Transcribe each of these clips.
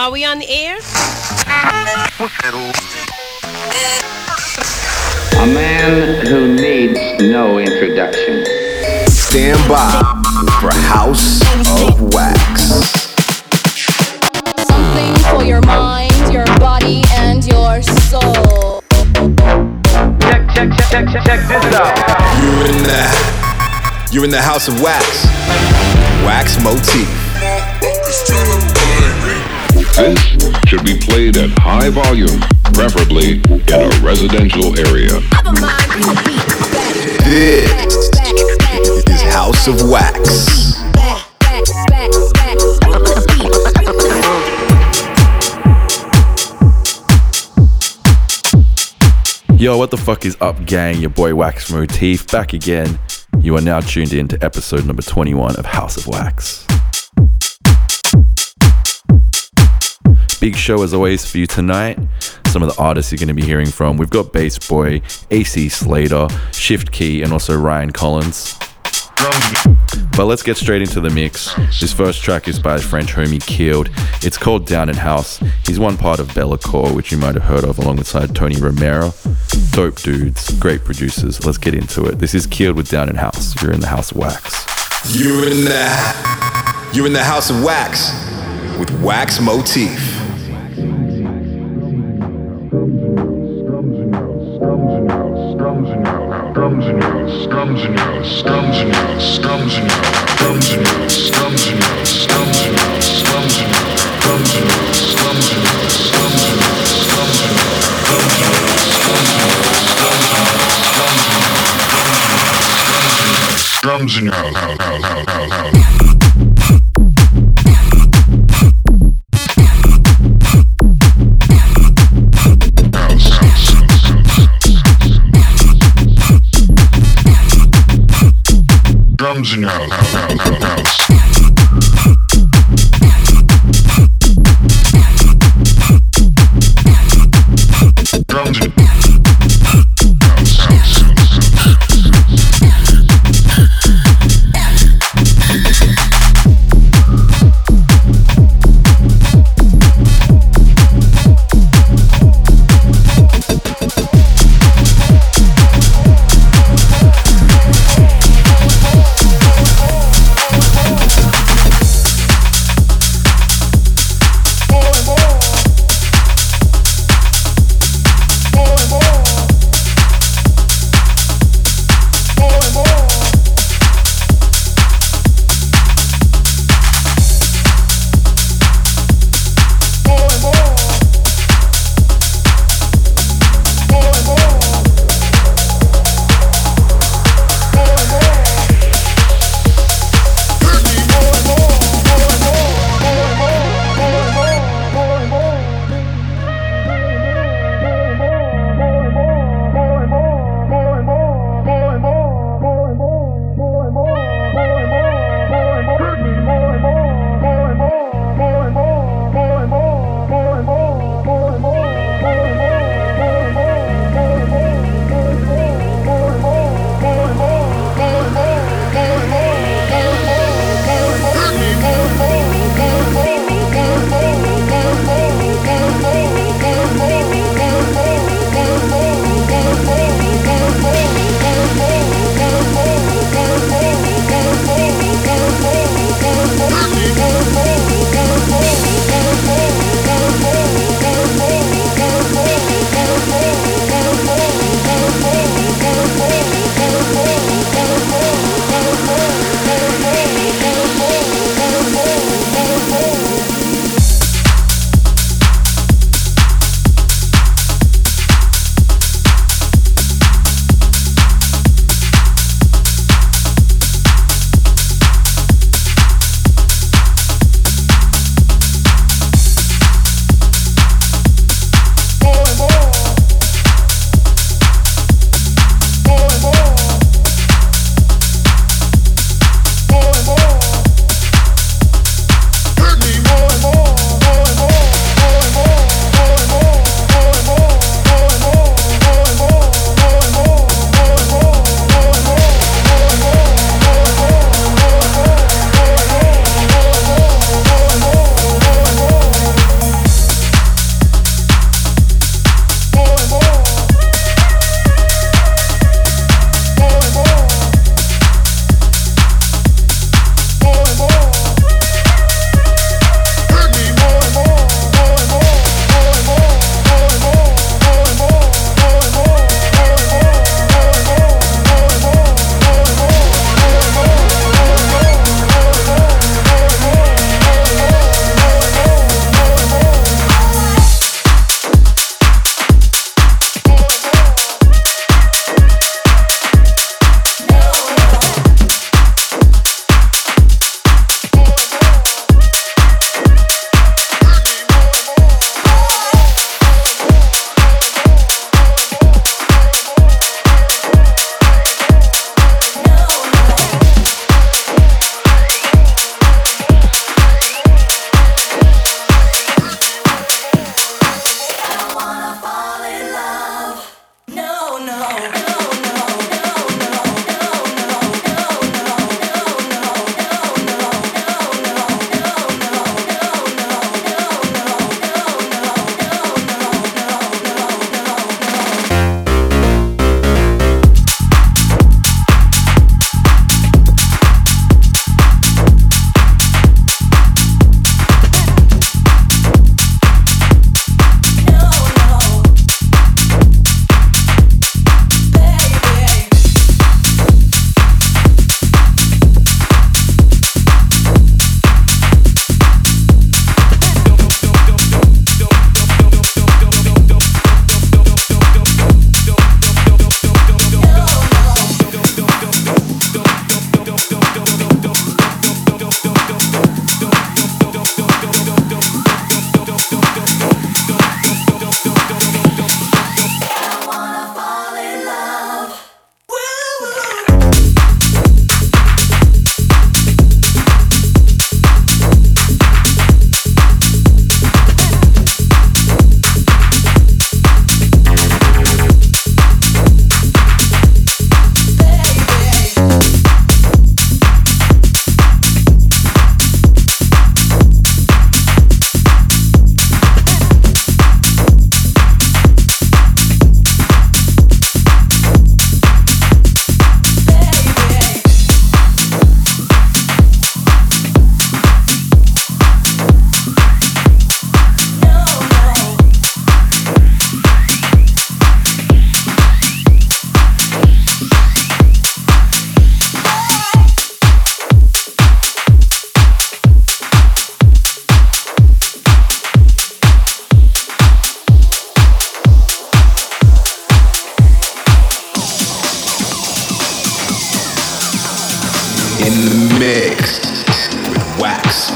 Are we on the air? A man who needs no introduction. Stand by for House of Wax. Something for your mind, your body, and your soul. Check this out. You're in the House of Wax. Wax Motif. This should be played at high volume, preferably in a residential area. This is House of Wax. Yo, what the fuck is up, gang? Your boy Wax Motif back again. You are now tuned in to episode number 21 of House of Wax. Big show as always for you tonight. Some of the artists you're going to be hearing from. We've got Bass Boy, AC Slater, Shift Key, and also Ryan Collins. But let's get straight into the mix. This first track is by French homie Keeld. It's called Down in House. He's one part of Bellacore, which you might have heard of alongside Tony Romero. Dope dudes, great producers. Let's get into it. This is Keeld with Down in House. You're in the House of Wax. You're in the House of Wax with Wax Motif.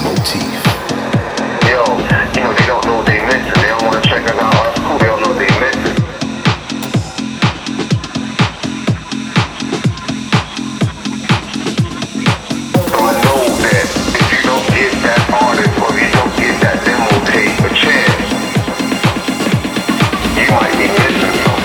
Motif. Yo, you know, they don't know what they missing. They don't want to check us out. That's cool. They don't know what they missing. So I know that if you don't give that artist or you don't give that demo tape a chance, you might be missing something.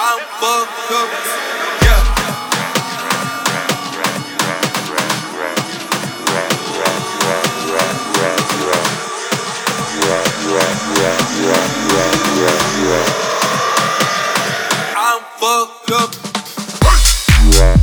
I'm fucked up. Yeah. I'm fucked up. Yeah.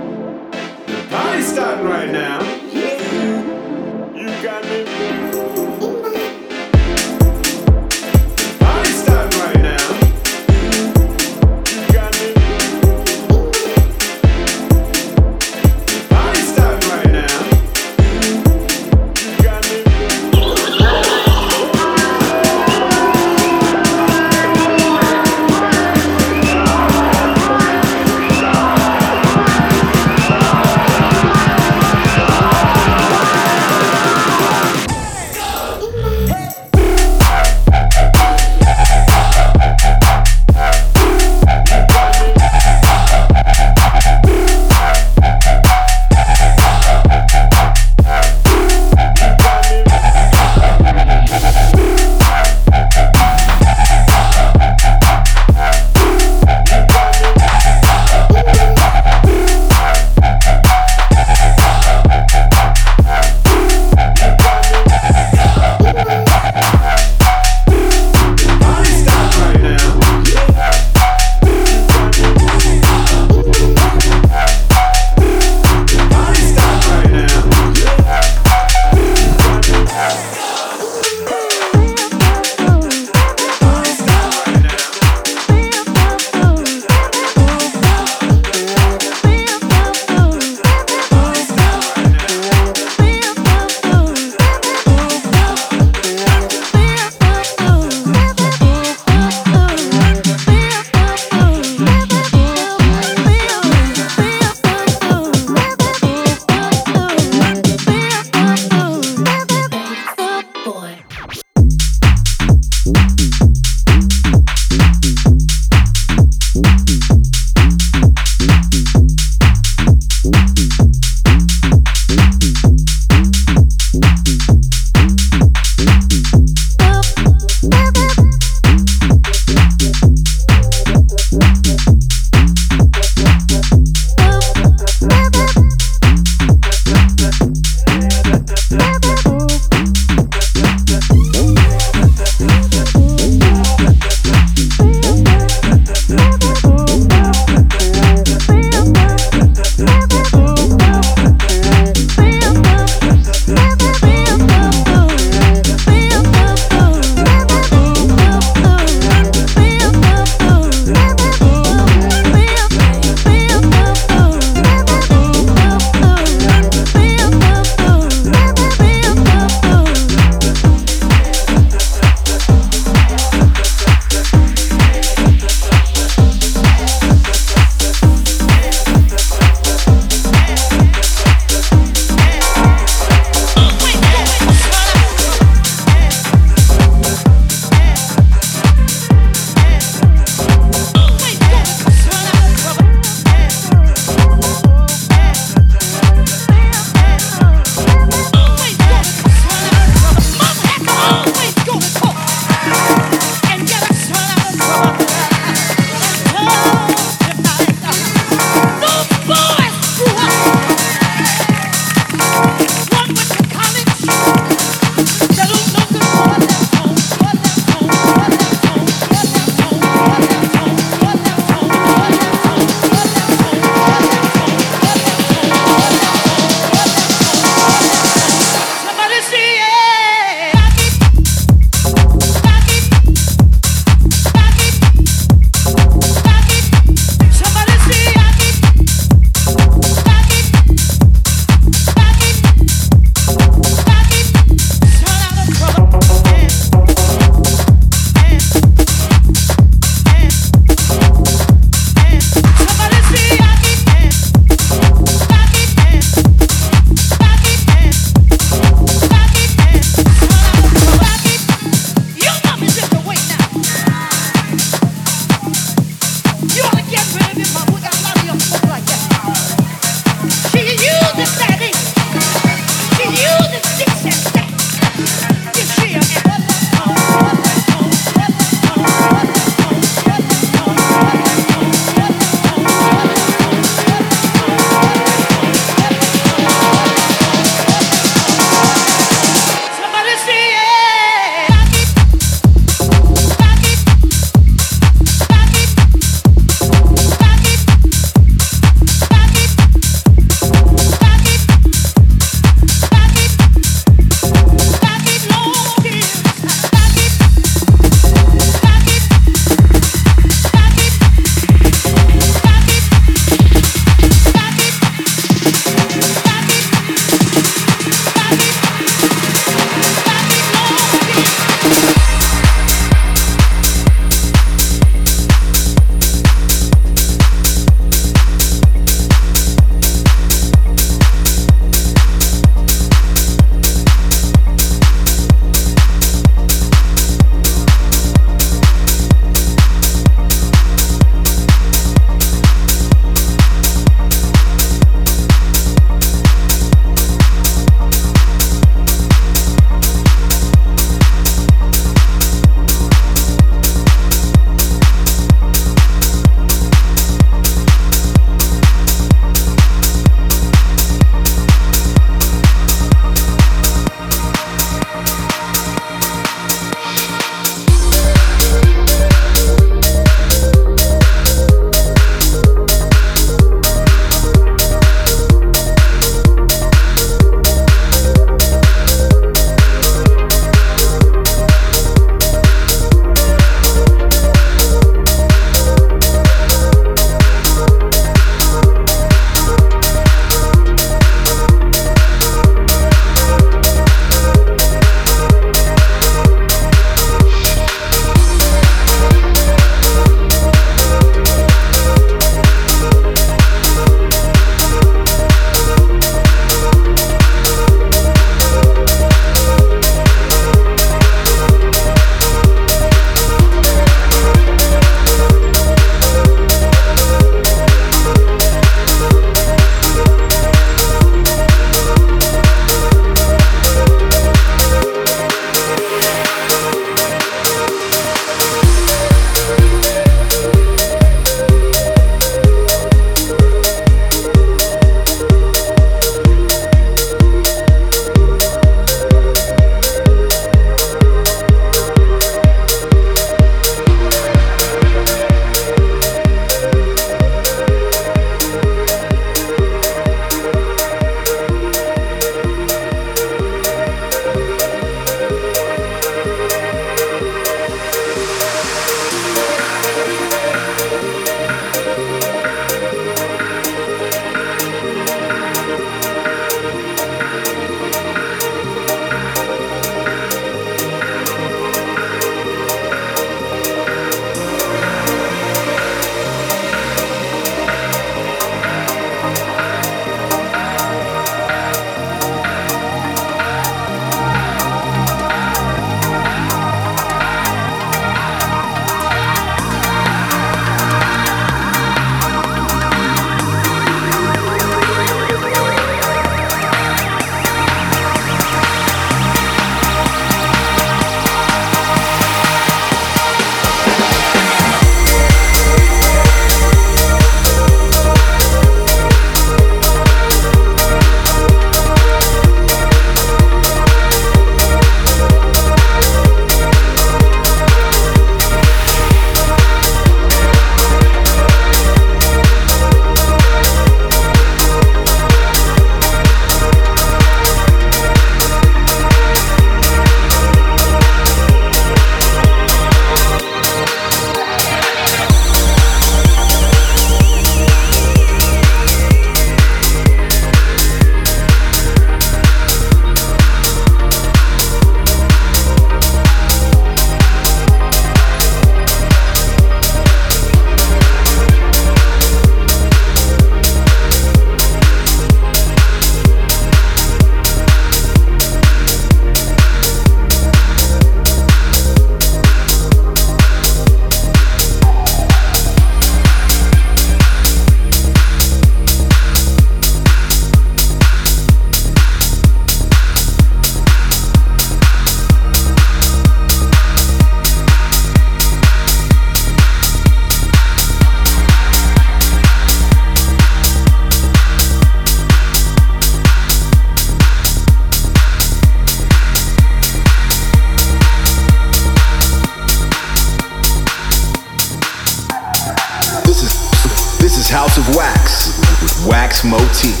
House of Wax with Wax Motif.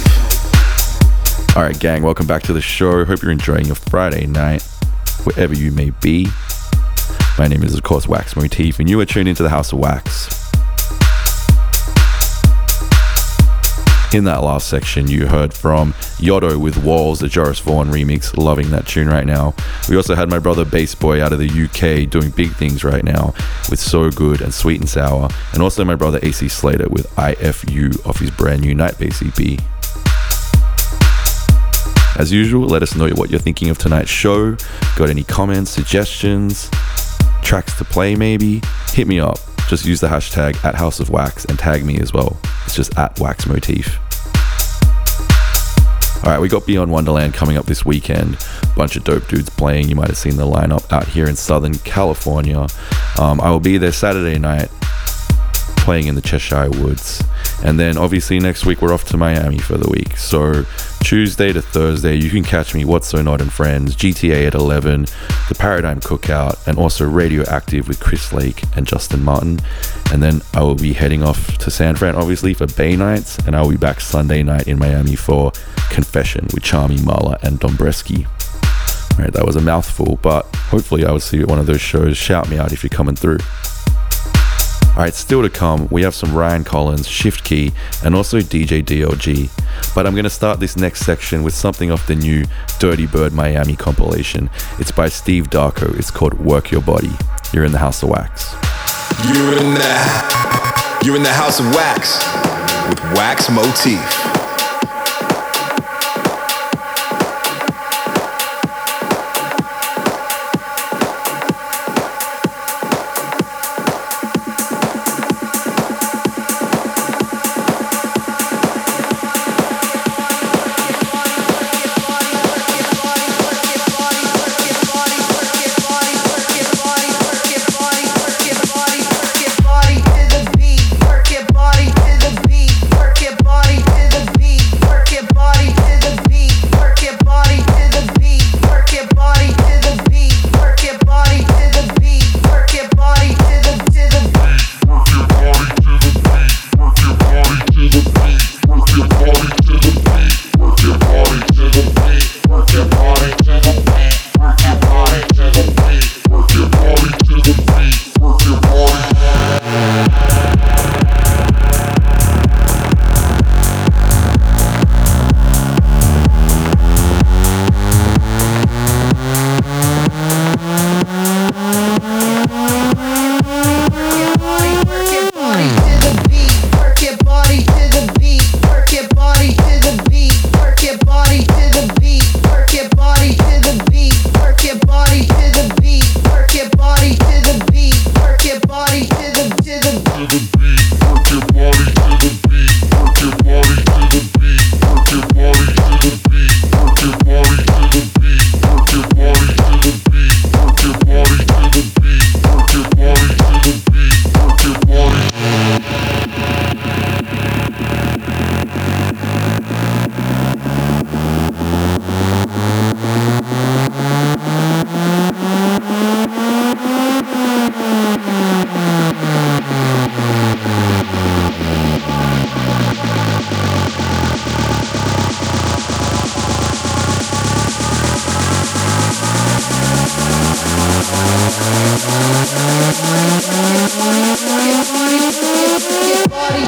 All right, gang, welcome back to the show. Hope you're enjoying your Friday night, wherever you may be. My name is, of course, Wax Motif, and you are tuned into the House of Wax. In that last section, you heard from Yotto with Walls, the Joris Voorn remix. Loving that tune right now. We also had my brother Bass Boy out of the UK doing big things right now with So Good and Sweet and Sour, and also my brother AC Slater with IFU off his brand new Night Bass EP. As usual, let us know what you're thinking of tonight's show. Got any comments, suggestions, tracks to play maybe? Hit me up. Just use the hashtag at House of Wax and tag me as well. It's just at Wax Motif. All right, we got Beyond Wonderland coming up this weekend. Bunch of dope dudes playing. You might have seen the lineup out here in Southern California. I will be there Saturday night playing in the Cheshire Woods. And then obviously next week we're off to Miami for the week. So Tuesday to Thursday you can catch me What's So Not and Friends, GTA at 11, The Paradigm Cookout, and also Radioactive with Chris Lake and Justin Martin. And then I will be heading off to San Fran obviously for Bay Nights, and I'll be back Sunday night in Miami for Confession with Charmy, Marla and Dombreski. All right, that was a mouthful, but hopefully I will see you at one of those shows. Shout me out if you're coming through. All right, still to come, we have some Ryan Collins, Shift Key, and also DJ DLG. But I'm going to start this next section with something off the new Dirtybird Miami compilation. It's by Steve Darko. It's called Work Your Body. You're in the House of Wax. You're in the House of Wax with Wax Motif.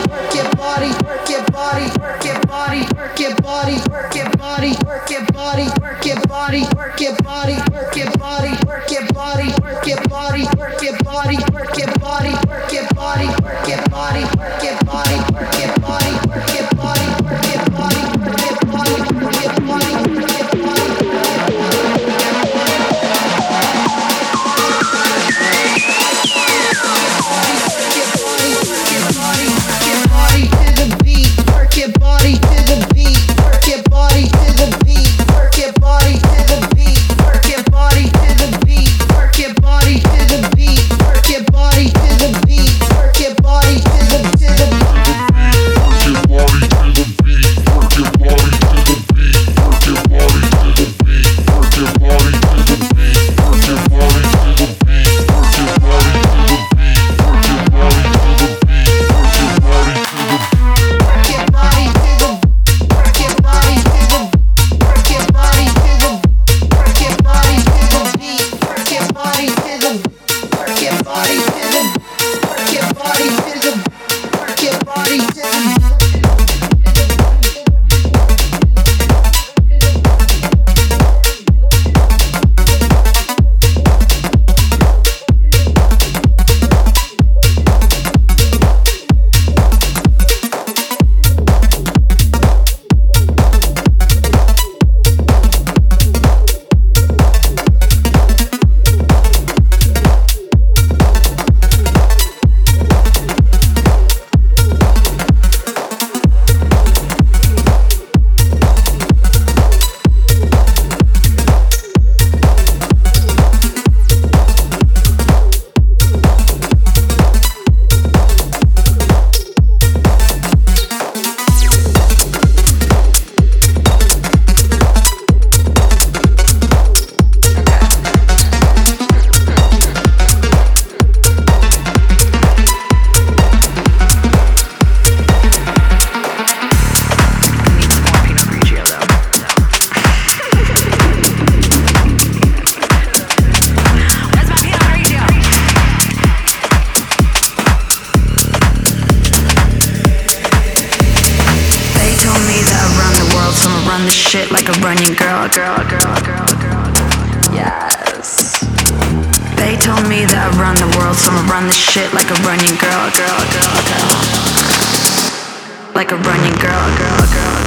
Work your body to the beat, work your body to the beat, work your shit like a running girl. Yes. They told me that I run the world, so I'ma run this shit like a running girl. Like a running girl.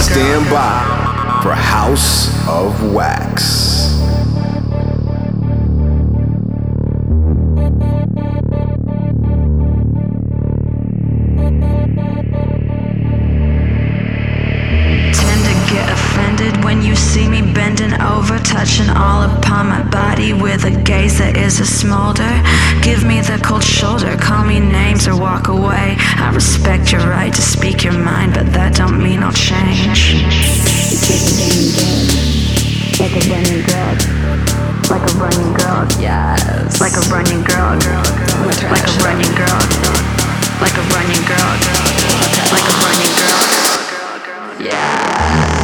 Stand by for House of Wax. Tend to get offended when you see me bending over, touching all upon my body with a gaze that is a smolder. Give me the cold shoulder, call me names or walk away. I respect your right to speak your mind, but that don't mean I'll change. You keep me like a running girl, like a running girl, yes, like a running girl, like a running girl, like a running girl, like a running girl, yeah.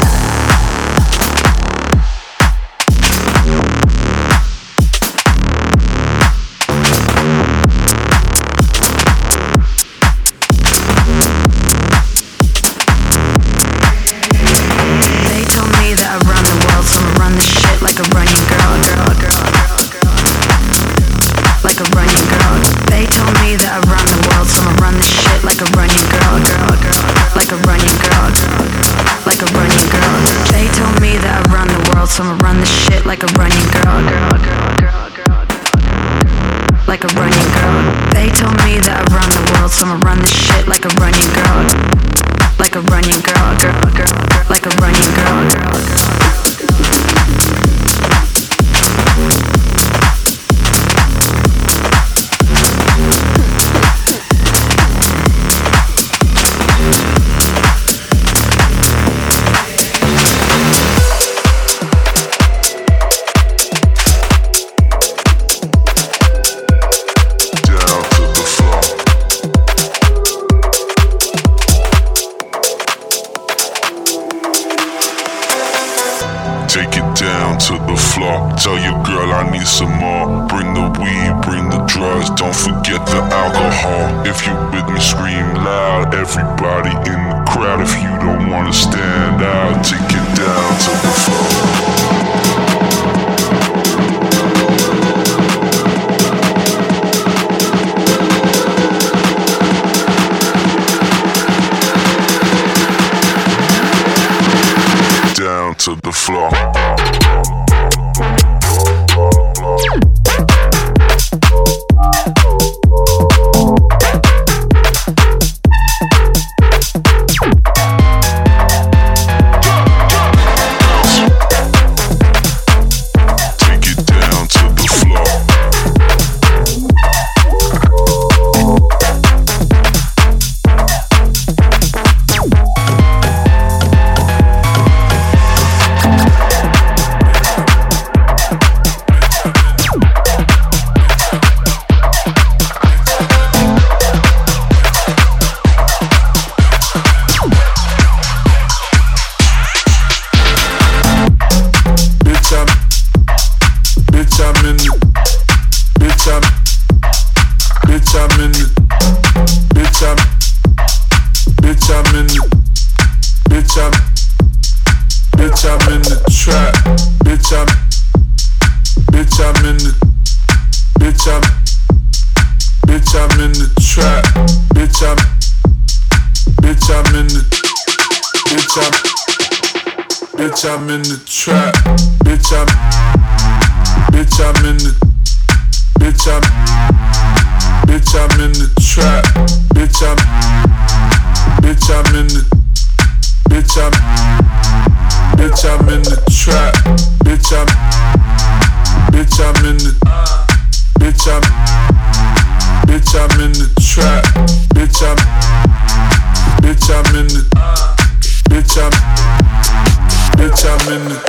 bitch, I'm in it.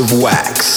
Of Wax.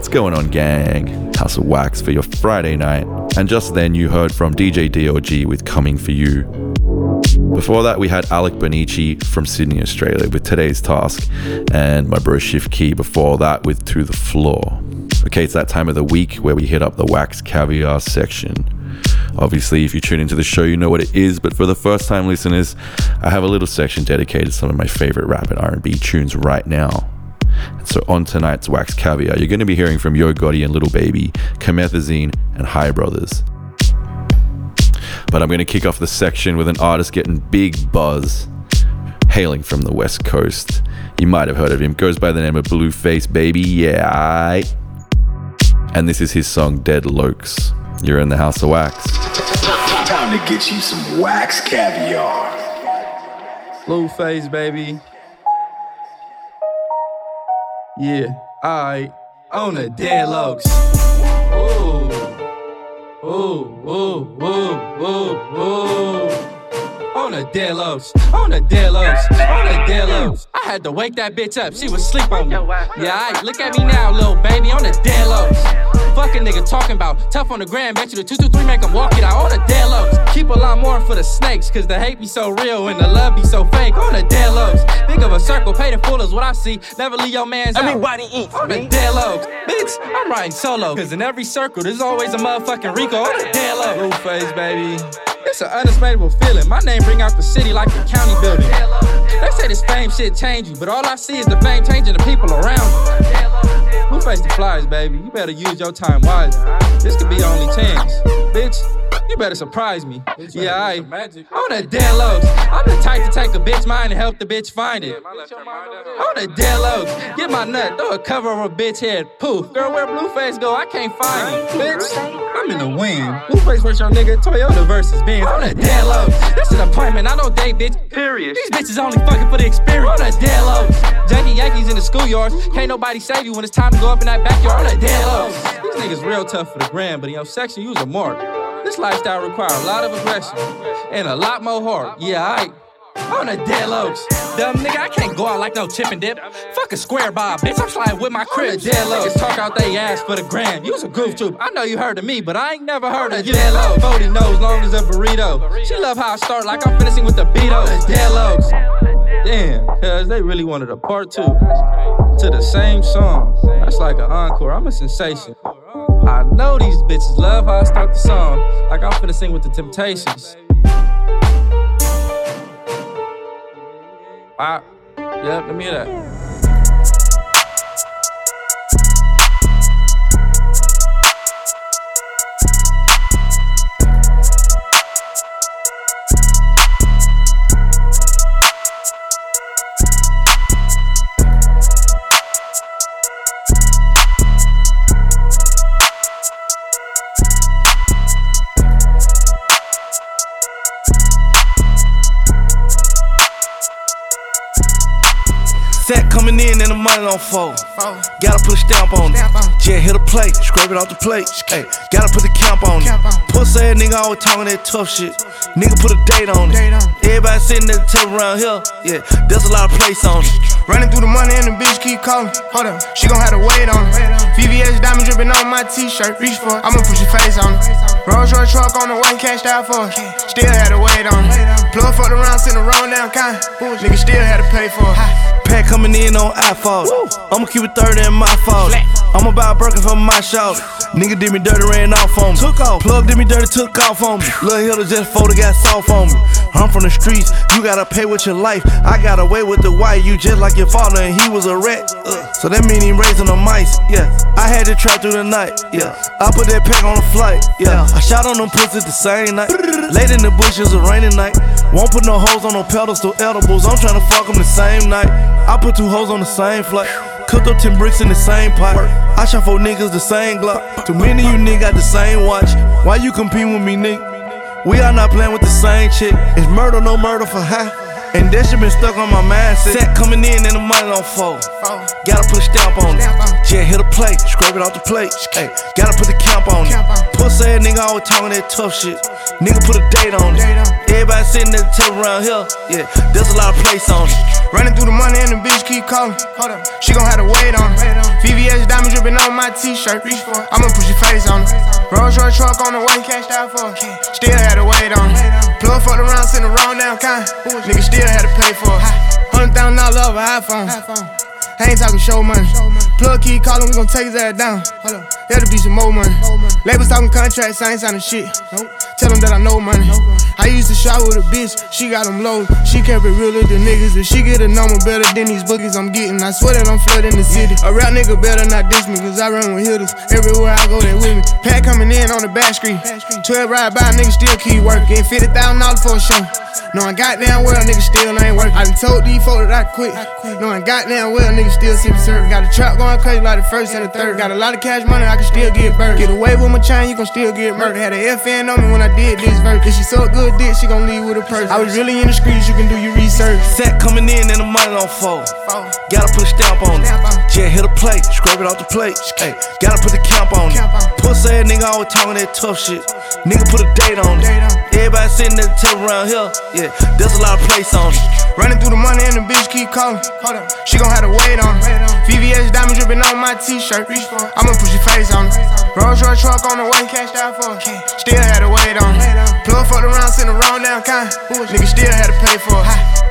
What's going on, gang? House of Wax for your Friday night. And just then you heard from DJ DLG with Coming For You. Before that we had Alec Bonnici from Sydney, Australia with Today's Task, and my bro Shift Key before that with To The Floor. Okay, it's that time of the week where we hit up the Wax Caviar section. Obviously, if you tune into the show, you know what it is, but for the first time listeners, I have a little section dedicated to some of my favorite rap and R&B tunes right now. And so on tonight's Wax Caviar, you're going to be hearing from Yo Gotti and Little Baby, Comethazine, and High Brothers. But I'm going to kick off the section with an artist getting big buzz, hailing from the West Coast. You might have heard of him. Goes by the name of Blueface Baby, and this is his song Dead Lokes. You're in the House of Wax. Time to get you some Wax Caviar. Blueface Baby. Yeah, I own a Dead Lokes. Ooh, ooh, ooh, ooh, ooh, ooh. On a Dead Lokes, on a Dead Lokes, on a Dead Lokes. I had to wake that bitch up, she was sleep on me. Yeah, aight, look at me now, little baby, on a Dead Lokes. Fuck a nigga talking about, tough on the gram, bet you the 223 make him walk it out. On a Dead Lokes, keep a lot more for the snakes, cause the hate be so real and the love be so fake. On a Dead Lokes. Think of a circle, pay the full is what I see. Never leave your man's everybody out. Eats, on the Dead Lokes. Bitch, I'm riding solo, cause in every circle there's always a motherfucking Rico. On the Dead Lokes. Blueface, baby. It's an unexplainable feeling. My name bring out the city like the county building. They say this fame shit change you, but all I see is the fame changing the people around you. Blueface the flies, baby. You better use your time wisely. This could be your only chance. Bitch, you better surprise me. Bitch, yeah, I magic. On a Dead Lokes. I'm the type to take a bitch mind and help the bitch find it. On a Dead Lokes. Get my nut, throw a cover over a bitch head. Poof. Girl, where Blueface go? I can't find him. Bitch, I'm in the wind. Blueface versus your nigga, Toyota versus Benz. On a Dead Lokes. This is an appointment, I don't date, bitch. Period. These bitches only fucking for the experience. On a Dead Lokes. Jackie Yankees in the schoolyards. Can't nobody save you when it's time to go up in that backyard. On a Dead Lokes. These niggas real tough for the brand, but in your section, use a mark. This lifestyle requires a lot of aggression and a lot more heart. Yeah, aight. On a Dead Lokes. Dumb nigga, I can't go out like no chip and dip. Fuck a square bob, bitch. I'm sliding with my crib. Dead Lokes. Niggas talk out they ass for the gram. You's a goof troop. I know you heard of me, but I ain't never heard of you. Dead Lokes. 40 nose long as a burrito. She love how I start like I'm finishing with the Beatles. Dead Lokes. Damn, cuz they really wanted a part two to the same song. That's like an encore. I'm a sensation. I know these bitches love how I start the song, like I'm finna sing with the Temptations. Wow. Yep, let me hear that. That coming in and the money don't fold. Gotta put a stamp on it. Yeah, hit a plate, scrape it off the plate. Ay, gotta put the camp on it. Pussy ass nigga always talking that tough shit. Nigga put a date on it. Everybody sitting at the table around here. Yeah, there's a lot of place on it. Running through the money and the bitch keep calling. Hold up, she gon' have to wait on it. VVS diamond dripping on my t-shirt. Reach for it, I'ma push your face on it. Rolls Royce truck on the way, cashed out for it. Still had to wait on it. Plug fucked around, sent the wrong down kind. Nigga still had to pay for it. Pack coming in on iPhone. I'ma keep it 30 in my fault. I'ma buy a burger for my shop. Nigga did me dirty, ran off on me. Took off. Plug did me dirty, took off on me. Lil' Hilda just folded, got soft on me. I'm from the streets, you gotta pay with your life. I got away with the white, you just like your father, and he was a rat. So that mean he raising the mice. Yeah, I had to trap through the night. Yeah, I put that pack on the flight. Yeah, I shot on them pussies the same night. Late in the bushes, a rainy night. Won't put no hoes on no pedestal edibles. I'm tryna fuck them the same night. I put two hoes on the same flight. Cooked up 10 bricks in the same pot. I shot 4 niggas the same Glock. Too many of you niggas got the same watch. Why you competing with me, nigga? We are not playing with the same chick. It's murder, no murder for high. And that shit been stuck on my mindset. Set coming in and the money don't fold. Gotta put a stamp on it. Yeah, hit a plate, scrape it off the plate. Ay, gotta put the camp on it. Pussy ass nigga always talking that tough shit. Nigga put a date on it. Everybody sitting at the table around here. Yeah, there's a lot of place on it. Running through the money and the bitch keep calling. Hold up, she gon' have to wait on it. VVS diamond dripping on my t-shirt. I'ma push your face on it. Rolls Royce truck on the way, cashed out for it. Still had to wait on it. Plug fucked around, sent the wrong damn kind. Nigga still had to pay for it. $100,000 off an iPhone. I ain't talking show money. Plug key callin', we gon' take his ass down. That'll be some more money. Labels talking contracts, I ain't signing shit. Tell them that I know money. I used to shop with a bitch, she got them low. She kept it real with the niggas. If she get a number better than these bookies I'm getting, I swear that I'm flooding the city. A rap nigga better not diss me, cause I run with hitters. Everywhere I go, they with me. Pat coming in on the back street. 12 ride by, niggas still keep working. $50,000 for a show. Knowing goddamn well, niggas still ain't working. I done told these folks that I quit. Knowing goddamn well, niggas still sipping syrup. Got a trap going crazy like the first and the third. Got a lot of cash money, I can still get burned. Get away with my chain, you can still get murdered. Had a FN on me when I did this verse. If she so good dick, she gon' leave with a purse. I was really in the streets, you can do your research. Sack coming in and the money don't fall. Gotta put a stamp on it. Just hit a plate, scrape it off the plate. Ay, gotta put the camp on it. Pussy ass nigga always talking that tough shit. Nigga put a date on it. Everybody sitting at the table around here. Yeah, there's a lot of place on it. Running through the money and the bitch keep calling. She gon' have to wait on it. VVS diamond dripping on my t-shirt. I'ma push your face on it. Rolls Royce truck on the way, cashed out for it. Still had to wait on it. Plug fucked around, sent the wrong damn kind. Nigga still had to pay for it.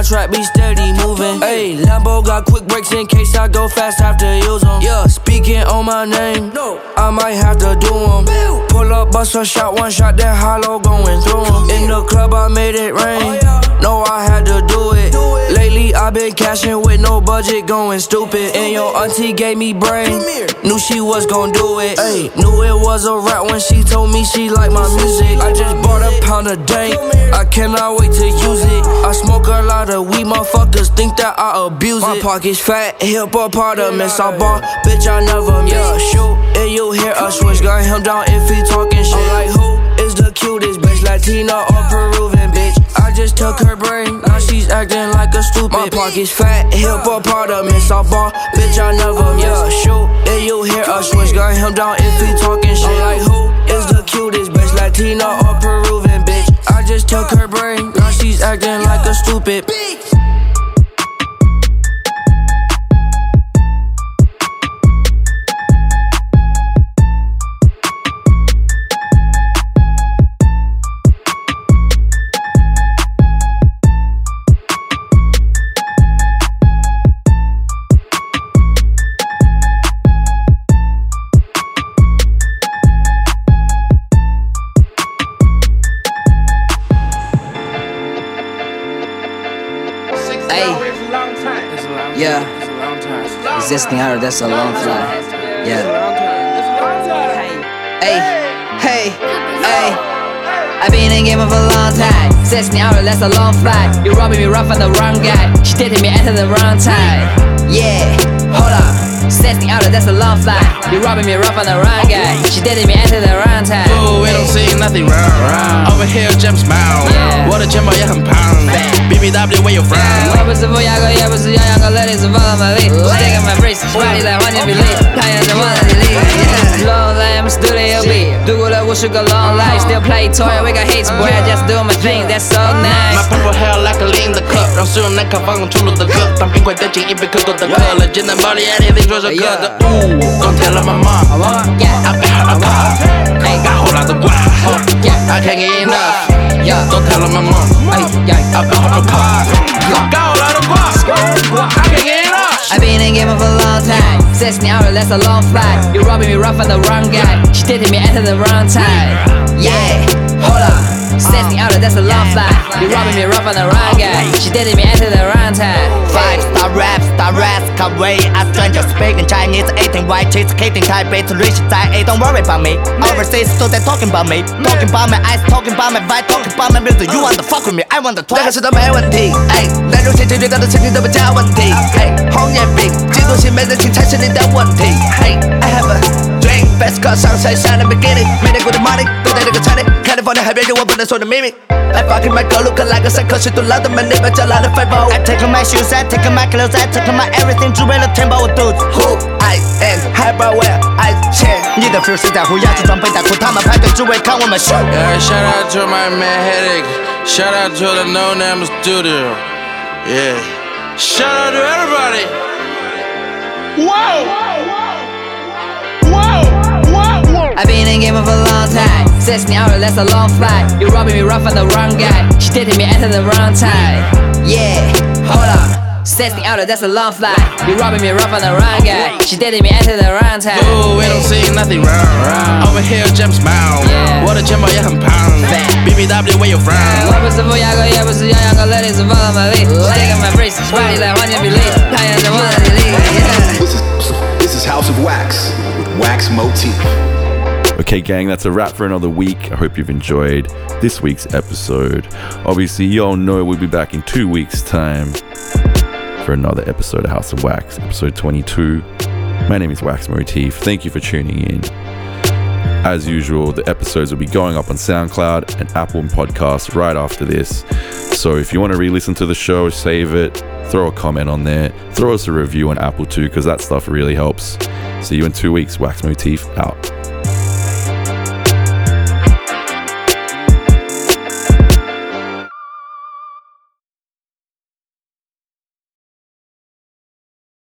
Trap be steady moving. Ayy, Lambo got quick brakes in case I go fast, have to use them. Yeah, speaking on my name, no, I might have to do them. Pull up, bust a shot, one shot, that hollow going through them. In the club, I made it rain. No, I had to do it. Lately, I been cashing with no budget, going stupid. And your auntie gave me brain. Knew she was gon' do it. Ayy, knew it was a rap when she told me she liked my music. I just bought a pound of dank, I cannot wait to use it. I smoke a lot of we motherfuckers think that I abuse it. My pockets fat, hip apartments. I bought, bitch, I never miss. Yeah, shoot, and you hear a switch, gun him down if he talking shit. I'm like, who is the cutest bitch, Latina or Peruvian bitch? I just took her brain, now she's acting like a stupid. My pockets fat, hip apartments. I bought, bitch, I never miss. Yeah, shoot, and you hear a switch, gun him down if he talking shit. I'm like, who is the cutest bitch, Latina or Peruvian bitch? I just took her brain, now she's acting like a stupid bitch. Existing her, that's a long flight. Yeah. Hey, hey, hey. I've been in the game for a long time. 16 hours, that's a long flight. You robbing me rough on the wrong guy. She dated me at the wrong time. Yeah, hold up. Set me out, that's a love line. You robbing me rough on the wrong guy. She dated me after the wrong time. Ooh, it don't see nothing wrong. Over here, James Bond. What a jump, yeah, I'm pound. BBW, where you from? I was a boy, I go, yeah, was a young, I go, ladies, and follow my lead. Stick on my brace, body like honey, believe. I am the one that leads. Long lamps, do they obey? Do what I wish you got long life. Still play toy, we got hates, boy, I just do my thing, that's so nice. My purple hair like a lean the cup. 让所有耐看放出了的歌 当冰块带起一杯可口的歌 冷静的暴力爱你的说首歌 Don't tell my mom I bet her a pop 该好辣的瓜 I can't get enough Don't tell my mom I bet her a pop 该好辣的瓜 I can't get enough I've been in the game for a long time. 16 hours, that's a long flight. You're robbing me rough on the wrong guy. She dated me after the wrong time. Yeah, hold on. 16 hours, that's a long flight. You're robbing me rough on the wrong guy. She dated me after the wrong time. 5-star rap, star rats, come away. I stranger speaking Chinese, eating white cheese, keeping Thai based, rich side. Hey, don't worry about me. Overseas, so they talking about me. Talking about my eyes, talking about my vibe, talking about my music. You want to fuck with me, I want to talk. 那个是都没问题. 哎，那路线解决到的事情都不叫问题. 哎，红颜。 记录是每日清才是你的问题 Hey, I have a dream Best car 上山下的bikini 美丽国的 money 都在这个餐厅 California 海边有我不能说的秘密 I fucking my girl 路可来个山可是都老的门里边叫来的废物 I take on my shoes, I take on my clothes I take on my everything 只为了填饱我肚子 Who I am, hyperware, I change 你的feel是在胡压着装备打哭他们排队只为看我们 Shout out to my man Headache Shout out to the No Name Studio Yeah Shout out to everybody. Whoa! Whoa! Whoa! Whoa! I've been in the game for a long time. 16 hours, that's a long flight. You're robbing me rough on the wrong guy. She dated me after the wrong time. Yeah, hold on. 16 hours, that's a long flight. You're robbing me rough on the wrong guy. She dated me after the wrong time. Ooh, we don't see nothing wrong. Over here, James Bond. What a jump, yeah, I'm pound. BBW, where you from? I was a boy, I go, yeah, was a young, I go, ladies, and follow my lead. Stick on my brace, body like honey, believe. I am the one that leads. This is House of Wax with Wax Motif. Okay, gang, that's a wrap for another week. I hope you've enjoyed this week's episode. Obviously, y'all know we'll be back in 2 weeks' time for another episode of House of Wax, episode 22. My name is Wax Motif. Thank you for tuning in. As usual, the episodes will be going up on SoundCloud and Apple Podcasts right after this. So if you want to re-listen to the show, save it, throw a comment on there, throw us a review on Apple too, because that stuff really helps. See you in 2 weeks. Wax Motif out.